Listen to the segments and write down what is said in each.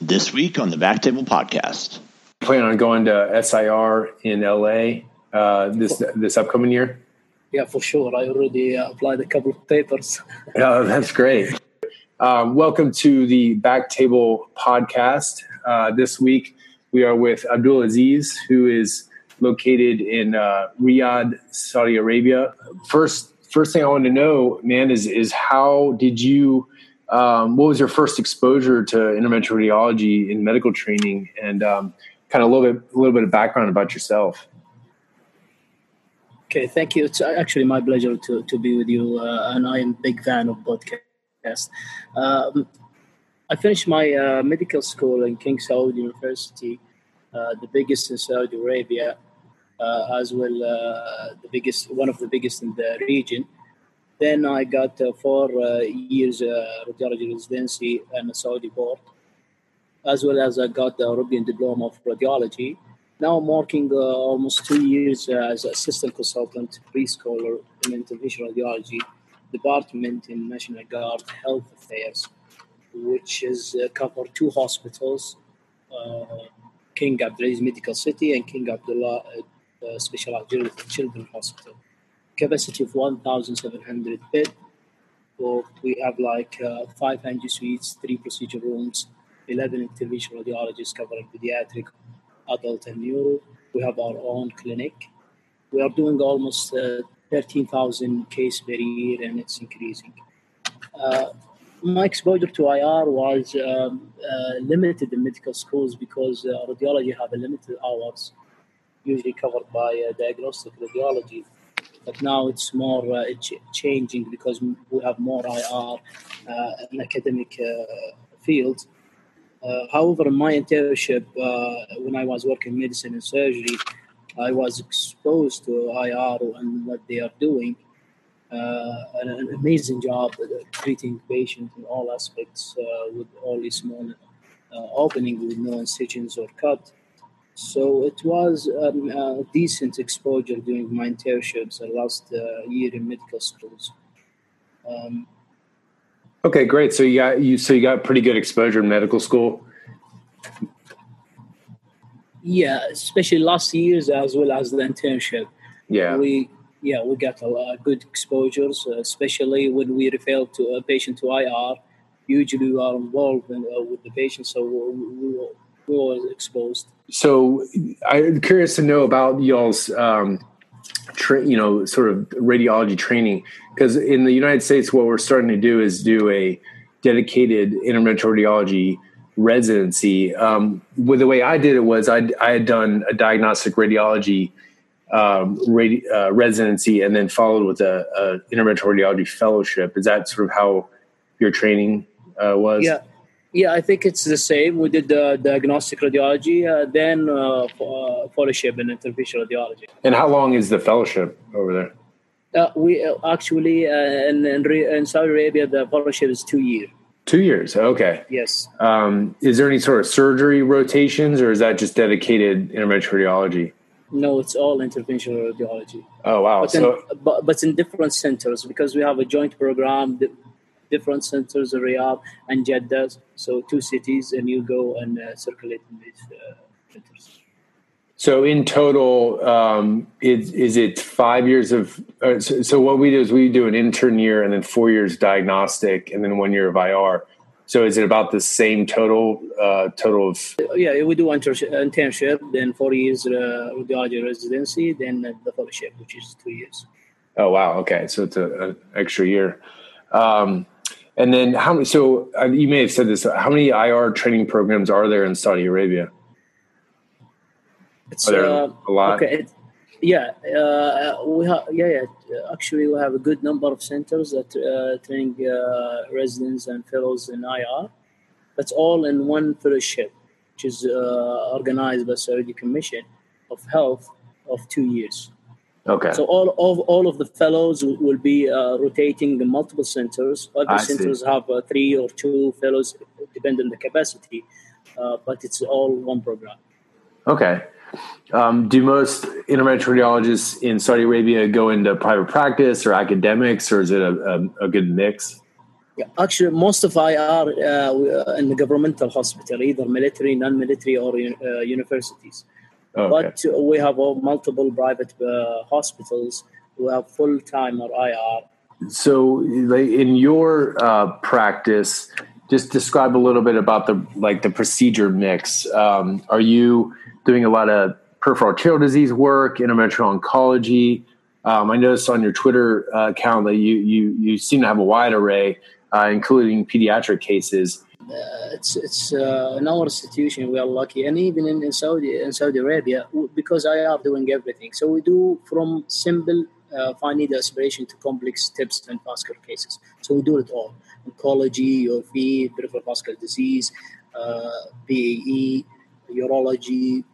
This week on the BackTable Podcast. I plan on going to SIR in LA this upcoming year. Yeah, for sure. I already applied a couple of papers. Oh, that's great. Welcome to the BackTable Podcast. This week we are with Abdulaziz, who is located in Riyadh, Saudi Arabia. First thing I want to know, man, is how did you? What was your first exposure to interventional radiology in medical training, and kind of a little bit of background about yourself? Okay, thank you. It's actually my pleasure to be with you, and I am a big fan of podcasts. I finished my medical school in King Saud University, the biggest in Saudi Arabia, as well one of the biggest in the region. Then I got 4 years radiology residency and a Saudi board, as well as I got the European Diploma of Radiology. Now I'm working almost 2 years as assistant consultant, pre-scholar in interventional radiology department in National Guard Health Affairs, which is covered 2 hospitals, King Abdulaziz Medical City and King Abdullah Specialized Children's Hospital. Capacity of 1,700 bed. So we have 5 NG suites, 3 procedure rooms, 11 interventional radiologists covering pediatric, adult, and neuro. We have our own clinic. We are doing almost 13,000 cases per year, and it's increasing. My exposure to IR was limited in medical schools because radiology have a limited hours, usually covered by diagnostic radiology. But now it's more changing because we have more IR in academic fields. However, in my internship, when I was working in medicine and surgery, I was exposed to IR and what they are doing. An amazing job treating patients in all aspects with only small opening with no incisions or cut. So it was a decent exposure during my internships the last year in medical schools. Okay, great. So you got pretty good exposure in medical school. Yeah, especially last years as well as the internship. Yeah, we got a lot of good exposures, especially when we refer to a patient to IR. Usually, we are involved with the patient, so we were exposed. So I'm curious to know about y'all's, sort of radiology training, because in the United States, what we're starting to do is do a dedicated interventional radiology residency. With the way I did it was I had done a diagnostic radiology residency and then followed with a interventional radiology fellowship. Is that sort of how your training was? Yeah. Yeah, I think it's the same. We did the diagnostic radiology, then fellowship in interventional radiology. And how long is the fellowship over there? We actually, in Saudi Arabia, the fellowship is 2 years. 2 years, okay. Yes. Is there any sort of surgery rotations, or is that just dedicated interventional radiology? No, it's all interventional radiology. Oh, wow. But in different centers, because we have a joint program different centers, Riyadh and Jeddah, so 2 cities, and you go and circulate in these centers. So in total, is it 5 years of... So what we do is we do an intern year and then 4 years diagnostic and then 1 year of IR. So is it about the same total of... Yeah, we do internship, then 4 years radiology residency, then the fellowship, which is 2 years. Oh, wow. Okay, so it's an extra year. And then how many, so you may have said this, how many IR training programs are there in Saudi Arabia? It's a lot. Okay. Actually we have a good number of centers that train residents and fellows in IR. That's all in one fellowship, which is organized by Saudi Commission of Health of 2 years. Okay. So all of the fellows will be rotating in multiple centers. Other centers have 3 or 2 fellows, depending on the capacity, but it's all one program. Okay. Do most interventional radiologists in Saudi Arabia go into private practice or academics, or is it a good mix? Actually, most of IR in the governmental hospital, either military, non-military, or universities. Okay. But we have multiple private hospitals who have full-time or IR. So in your practice, just describe a little bit about the procedure mix. Are you doing a lot of peripheral arterial disease work, interventional oncology? I noticed on your Twitter account that you seem to have a wide array, including pediatric cases. It's in our institution we are lucky, and even in Saudi Arabia, because I are doing everything. So we do from simple fine needle aspiration to complex tips and vascular cases. So we do it all: oncology, OV, peripheral vascular disease, BAE, urology,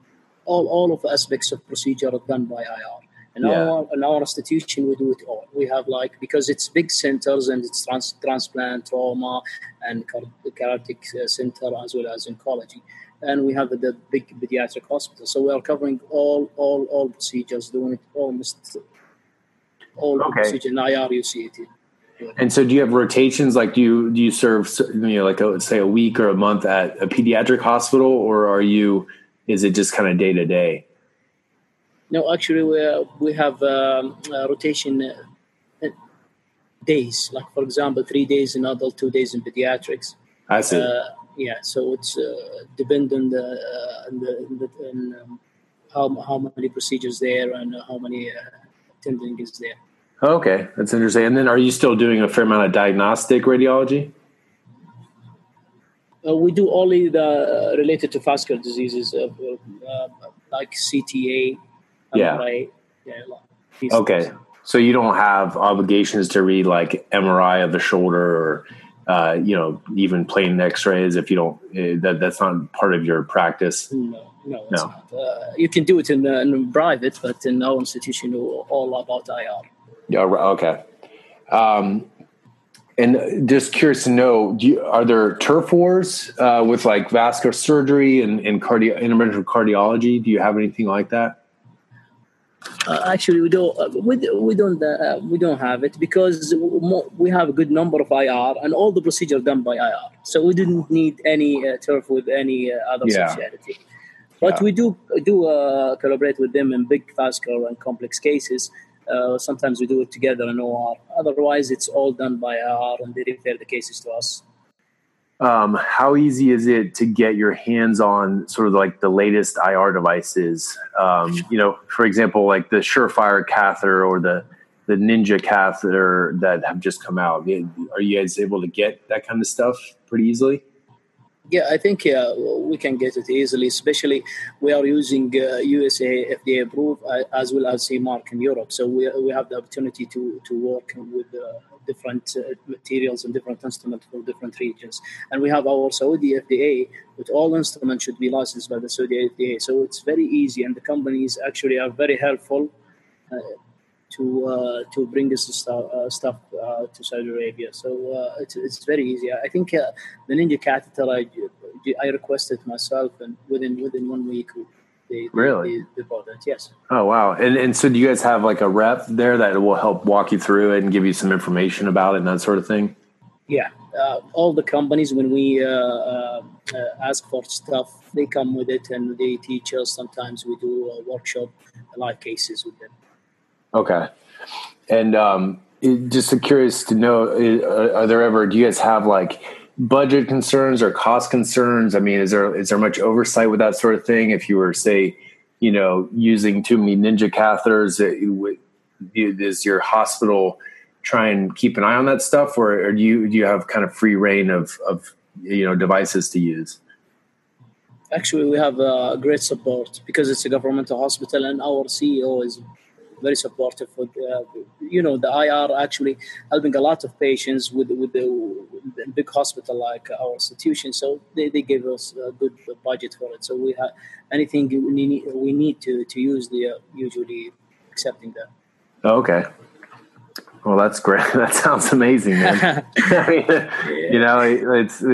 all of the aspects of procedure are done by IR. In our institution, we do it all. We have because it's big centers, and it's transplant, trauma, and cardiac center, as well as oncology. And we have the big pediatric hospital. So we are covering all procedures, doing it almost all procedures. In IR, you see it. And so do you have rotations? Like do you serve, say a week or a month at a pediatric hospital, or is it just kind of day to day? No, actually, we have rotation days. Like, for example, 3 days in adult, 2 days in pediatrics. I see. So it's dependent on how many procedures there and how many attending is there. Okay, that's interesting. And then are you still doing a fair amount of diagnostic radiology? We do only the related to vascular diseases, like CTA. Okay. So you don't have obligations to read like MRI of the shoulder or, even plain X-rays if you don't. That's not part of your practice. No. It's not. You can do it in private, but in our institution, all about IR. Yeah. Okay. And just curious to know, are there turf wars with like vascular surgery and interventional cardiology? Do you have anything like that? Actually, we don't. We don't have it because we have a good number of IR and all the procedures done by IR. So we didn't need any turf with any other specialty. But we do collaborate with them in big vascular and complex cases. Sometimes we do it together in OR. Otherwise, it's all done by IR, and they refer the cases to us. How easy is it to get your hands on sort of like the latest IR devices? For example, like the Surefire catheter or the Ninja catheter that have just come out. Are you guys able to get that kind of stuff pretty easily? Yeah, I think we can get it easily, especially we are using USA FDA approved as well as CE Mark in Europe. So we have the opportunity to work with different materials and different instruments for different regions. And we have our Saudi FDA, but all instruments should be licensed by the Saudi FDA. So it's very easy, and the companies actually are very helpful to bring this stuff to Saudi Arabia. So it's very easy. I think the Ninja catheter, I requested myself, and within 1 week, they bought it, yes. Oh, wow. And so do you guys have like a rep there that will help walk you through it and give you some information about it and that sort of thing? Yeah. All the companies, when we ask for stuff, they come with it and they teach us. Sometimes we do a workshop, live cases with them. Okay. And just curious to know, do you guys have like budget concerns or cost concerns? I mean, is there much oversight with that sort of thing? If you were, say, using too many Ninja catheters, is your hospital try and keep an eye on that stuff, or do you have kind of free reign of devices to use? Actually, we have great support because it's a governmental hospital, and our CEO is very supportive. For the IR actually helping a lot of patients with the big hospital like our institution. So they gave us a good budget for it. So we have anything we need to use. They are usually accepting that. Okay. Well, that's great. That sounds amazing, man. I mean,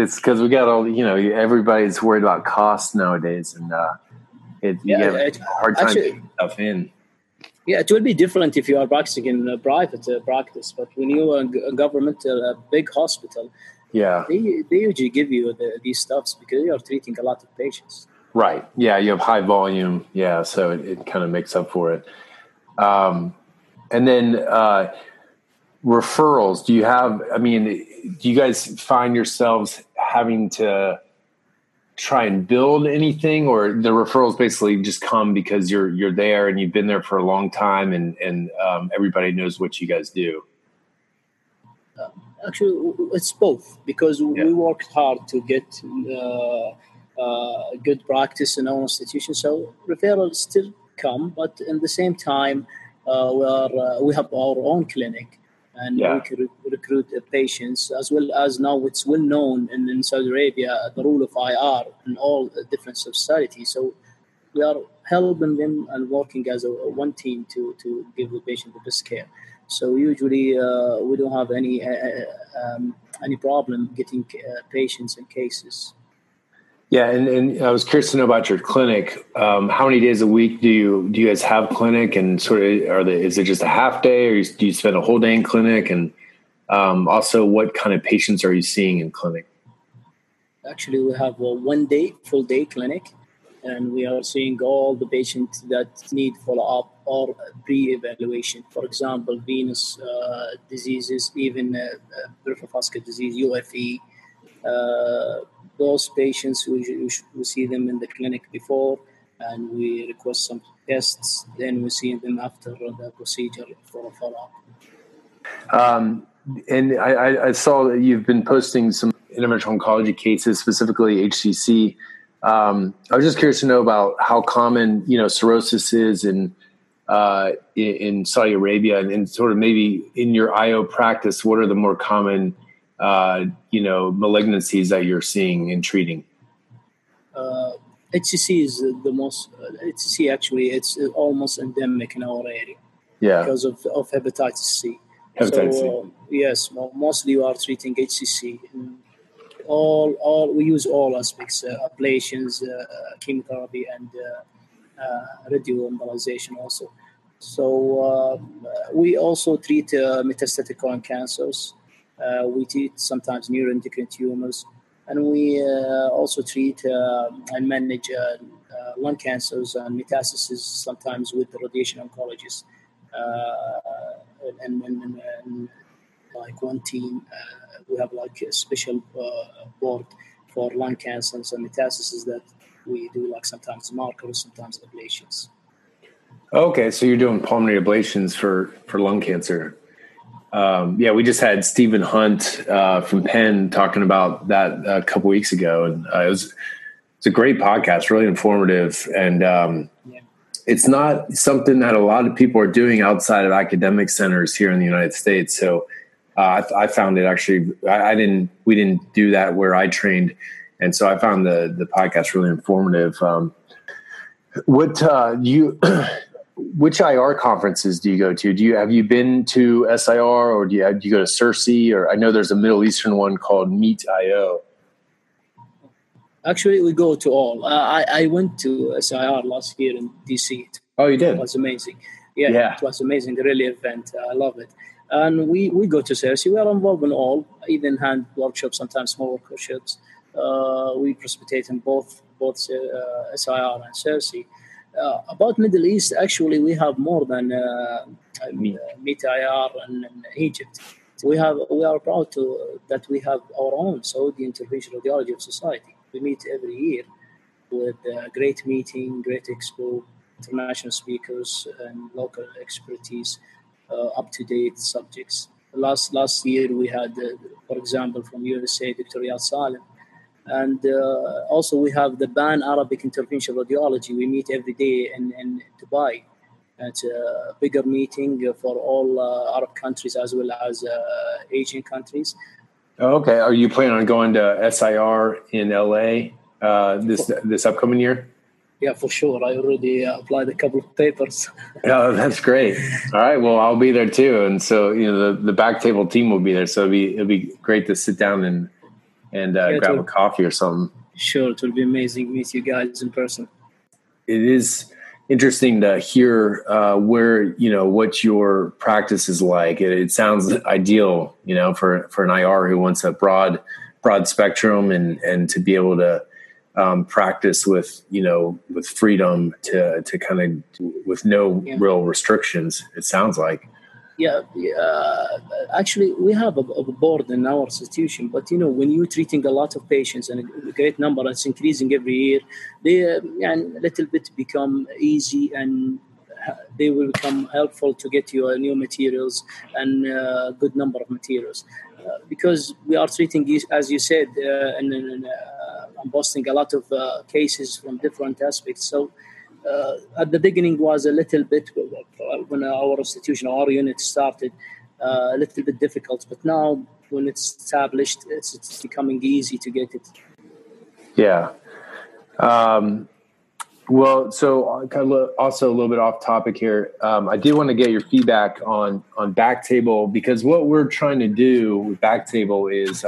it's because we got all. Everybody's worried about cost nowadays, and you have a hard time getting stuff in. Yeah, it will be different if you are practicing in a private practice, but when you are a governmental, a big hospital, yeah, they usually give you these stuffs because you are treating a lot of patients. Right. Yeah, you have high volume. Yeah, so it kind of makes up for it. And then referrals. Do you have? I mean, do you guys find yourselves having to try and build anything, or the referrals basically just come because you're there and you've been there for a long time, and everybody knows what you guys do? Actually, it's both, because we worked hard to get good practice in our institution. So referrals still come, but at the same time, we have our own clinic, and we can recruit patients, as well as now it's well known in Saudi Arabia, the rule of IR in all different societies. So we are helping them and working as a one team to give the patient the best care. So usually we don't have any problem getting patients and cases. Yeah, and I was curious to know about your clinic. How many days a week do you guys have clinic, and sort of is it just a half day, or do you spend a whole day in clinic? And also, what kind of patients are you seeing in clinic? Actually, we have a full day clinic, and we are seeing all the patients that need follow-up or pre-evaluation. For example, venous diseases, even peripheral vascular disease, UFE. Those patients, we see them in the clinic before, and we request some tests. Then we see them after the procedure for a follow-up. And I saw that you've been posting some interventional oncology cases, specifically HCC. I was just curious to know about how common, cirrhosis is in Saudi Arabia, and sort of maybe in your IO practice, what are the more common malignancies that you're seeing and treating? HCC is the most. HCC actually, it's almost endemic in our area. Yeah, because of hepatitis C. So, yes, mostly you are treating HCC. All we use all aspects: ablations, chemotherapy, and radioembolization also. So we also treat metastatic colon cancers. We treat sometimes neuroendocrine tumors, and we also treat and manage lung cancers and metastases, sometimes with the radiation oncologists, and like one team, we have like a special board for lung cancers and metastases that we do, like sometimes markers, sometimes ablations. Okay, so you're doing pulmonary ablations for lung cancer. We just had Stephen Hunt from Penn talking about that a couple weeks ago, and it's a great podcast, really informative, and it's not something that a lot of people are doing outside of academic centers here in the United States. So I found it actually. We didn't do that where I trained, and so I found the podcast really informative. Which IR conferences do you go to? Have you been to SIR, or do you go to Cersei? Or I know there's a Middle Eastern one called Meet IO. Actually, we go to all. I went to SIR last year in DC. Oh, you did? It was amazing. Yeah. It was amazing. The really event. I love it. And we go to Cersei. We are involved in all, even hand workshops, sometimes small workshops. We participate in both SIR and Cersei. About Middle East, actually, we have more than Meet IR in Egypt. We are proud that we have our own Saudi Interventional Radiology Society. We meet every year with a great meeting, great expo, international speakers, and local expertise, up-to-date subjects. Last year, we had, for example, from USA, Victoria Salem. And also we have the Ban Arabic Interventional Radiology. We meet every day in Dubai. It's a bigger meeting for all Arab countries as well as Asian countries. Okay. Are you planning on going to SIR in LA this upcoming year? Yeah, for sure. I already applied a couple of papers. Oh, that's great. All right. Well, I'll be there too. And so, the BackTable team will be there. So it'll be great to sit down and grab a coffee or something. Sure, it will be amazing to meet you guys in person. It is interesting to hear where, you know, what your practice is like. It sounds ideal, you know, for an IR who wants a broad spectrum and to be able to practice with, you know, with freedom to kind of with no real restrictions, it sounds like. Yeah, actually, we have a board in our institution, but, you know, when you're treating a lot of patients and a great number, it's increasing every year, they and a little bit become easy and they will become helpful to get you new materials and a good number of materials. Because we are treating, as you said, and I'm posting a lot of cases from different aspects. So, at the beginning was a little bit, when our institution, our unit started, a little bit difficult. But now when it's established, it's becoming easy to get it. Yeah. Well, so kind of also a little bit off topic here. I do want to get your feedback on BackTable, because what we're trying to do with BackTable is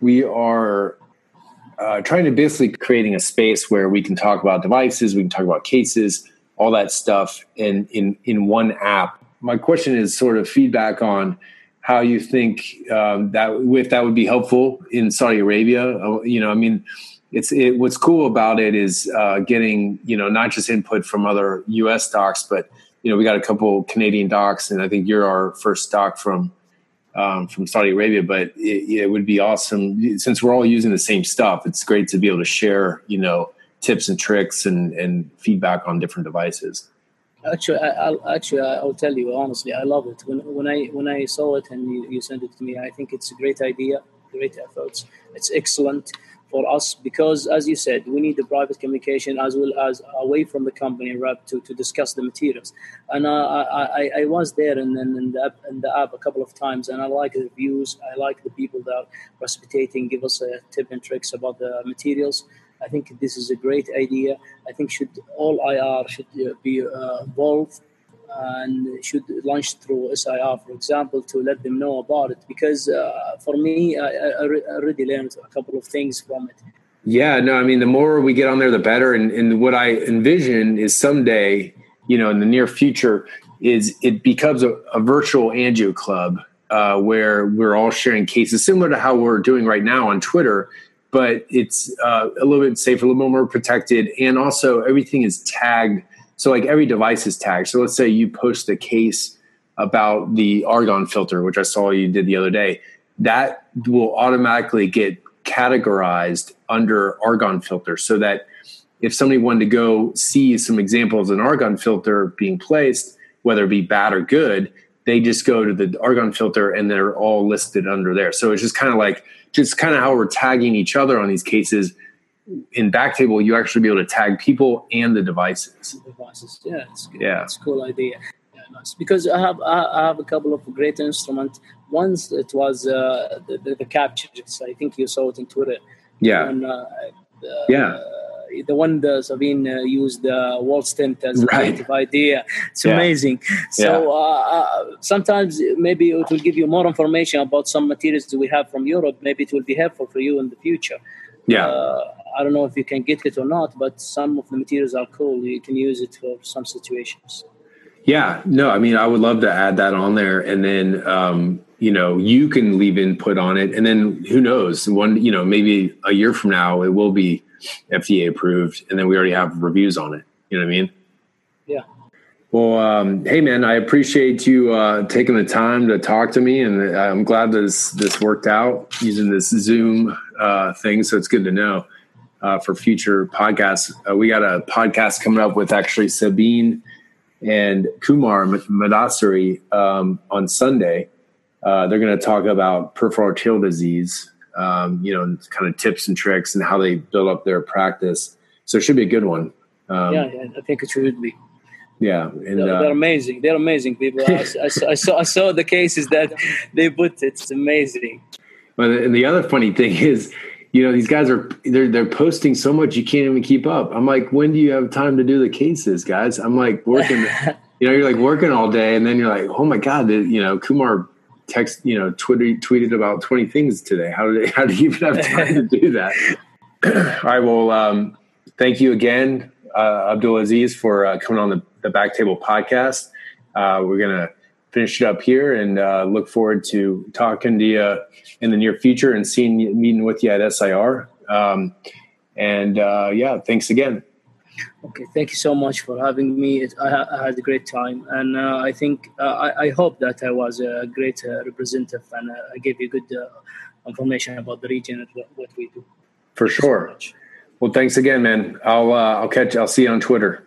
we are trying to basically creating a space where we can talk about devices, we can talk about cases, all that stuff in one app. My question is sort of feedback on how you think that would be helpful in Saudi Arabia. You know, I mean, it's what's cool about it is getting, you know, not just input from other U.S. docs, but, you know, we got a couple Canadian docs, and I think you're our first doc from Saudi Arabia, but it would be awesome since we're all using the same stuff. It's great to be able to share, you know, tips and tricks and feedback on different devices. I'll tell you honestly, I love it. When I saw it and you sent it to me, I think it's a great idea, great efforts. It's excellent for us because, as you said, we need the private communication as well as away from the company rep to discuss the materials. And I was there in the app a couple of times, and I like the views. I like the people that are precipitating, give us a tip and tricks about the materials. I think this is a great idea. I think all IR should be involved and should launch through SIR, for example, to let them know about it. Because for me, I already learned a couple of things from it. Yeah, no, I mean, the more we get on there, the better. And what I envision is someday, you know, in the near future, is it becomes a virtual angio club where we're all sharing cases, similar to how we're doing right now on Twitter. But it's a little bit safer, a little bit more protected. And also everything is tagged. So like every device is tagged. So let's say you post a case about the Argon filter, which I saw you did the other day. That will automatically get categorized under Argon filter so that if somebody wanted to go see some examples of an Argon filter being placed, whether it be bad or good, they just go to the Argon filter and they're all listed under there. So it's just kind of like, just kind of how we're tagging each other on these cases. In BackTable, you actually be able to tag people and the devices. Yeah, it's good. Yeah, it's a cool idea. Yeah, nice. Because I have a couple of great instruments. Once it was the captures. I think you saw it on Twitter. Yeah. And, the one that Sabine used the wall stent as a creative idea. It's amazing. So sometimes maybe it will give you more information about some materials that we have from Europe. Maybe it will be helpful for you in the future. Yeah. I don't know if you can get it or not, but some of the materials are cool. You can use it for some situations. Yeah. No, I mean, I would love to add that on there. And then, you know, you can leave input on it. And then who knows? You know, maybe a year from now, it will be FDA approved. And then we already have reviews on it. You know what I mean? Yeah. Well, hey, man, I appreciate you taking the time to talk to me. And I'm glad this worked out using this Zoom thing. So it's good to know for future podcasts. We got a podcast coming up with actually Sabine and Kumar Madassari on Sunday. They're going to talk about peripheral arterial disease, you know, and kind of tips and tricks and how they build up their practice. So it should be a good one. Yeah, I think it should be. Yeah, and they're amazing. They're amazing people. I saw the cases that they put. It's amazing. But and the other funny thing is, you know, these guys are they're posting so much you can't even keep up. I'm like, when do you have time to do the cases, guys? I'm like working. You know, you're like working all day, and then you're like, oh my god, you know, Kumar tweeted about 20 things today. How do you even have time to do that? All right, well, thank you again. Abdulaziz for coming on the BackTable Podcast. We're going to finish it up here and look forward to talking to you in the near future and meeting with you at SIR. Thanks again. Okay, thank you so much for having me. I had a great time, and I think I hope that I was a great representative, and I gave you good information about the region and what we do. For sure. So well, thanks again, man. I'll see you on Twitter.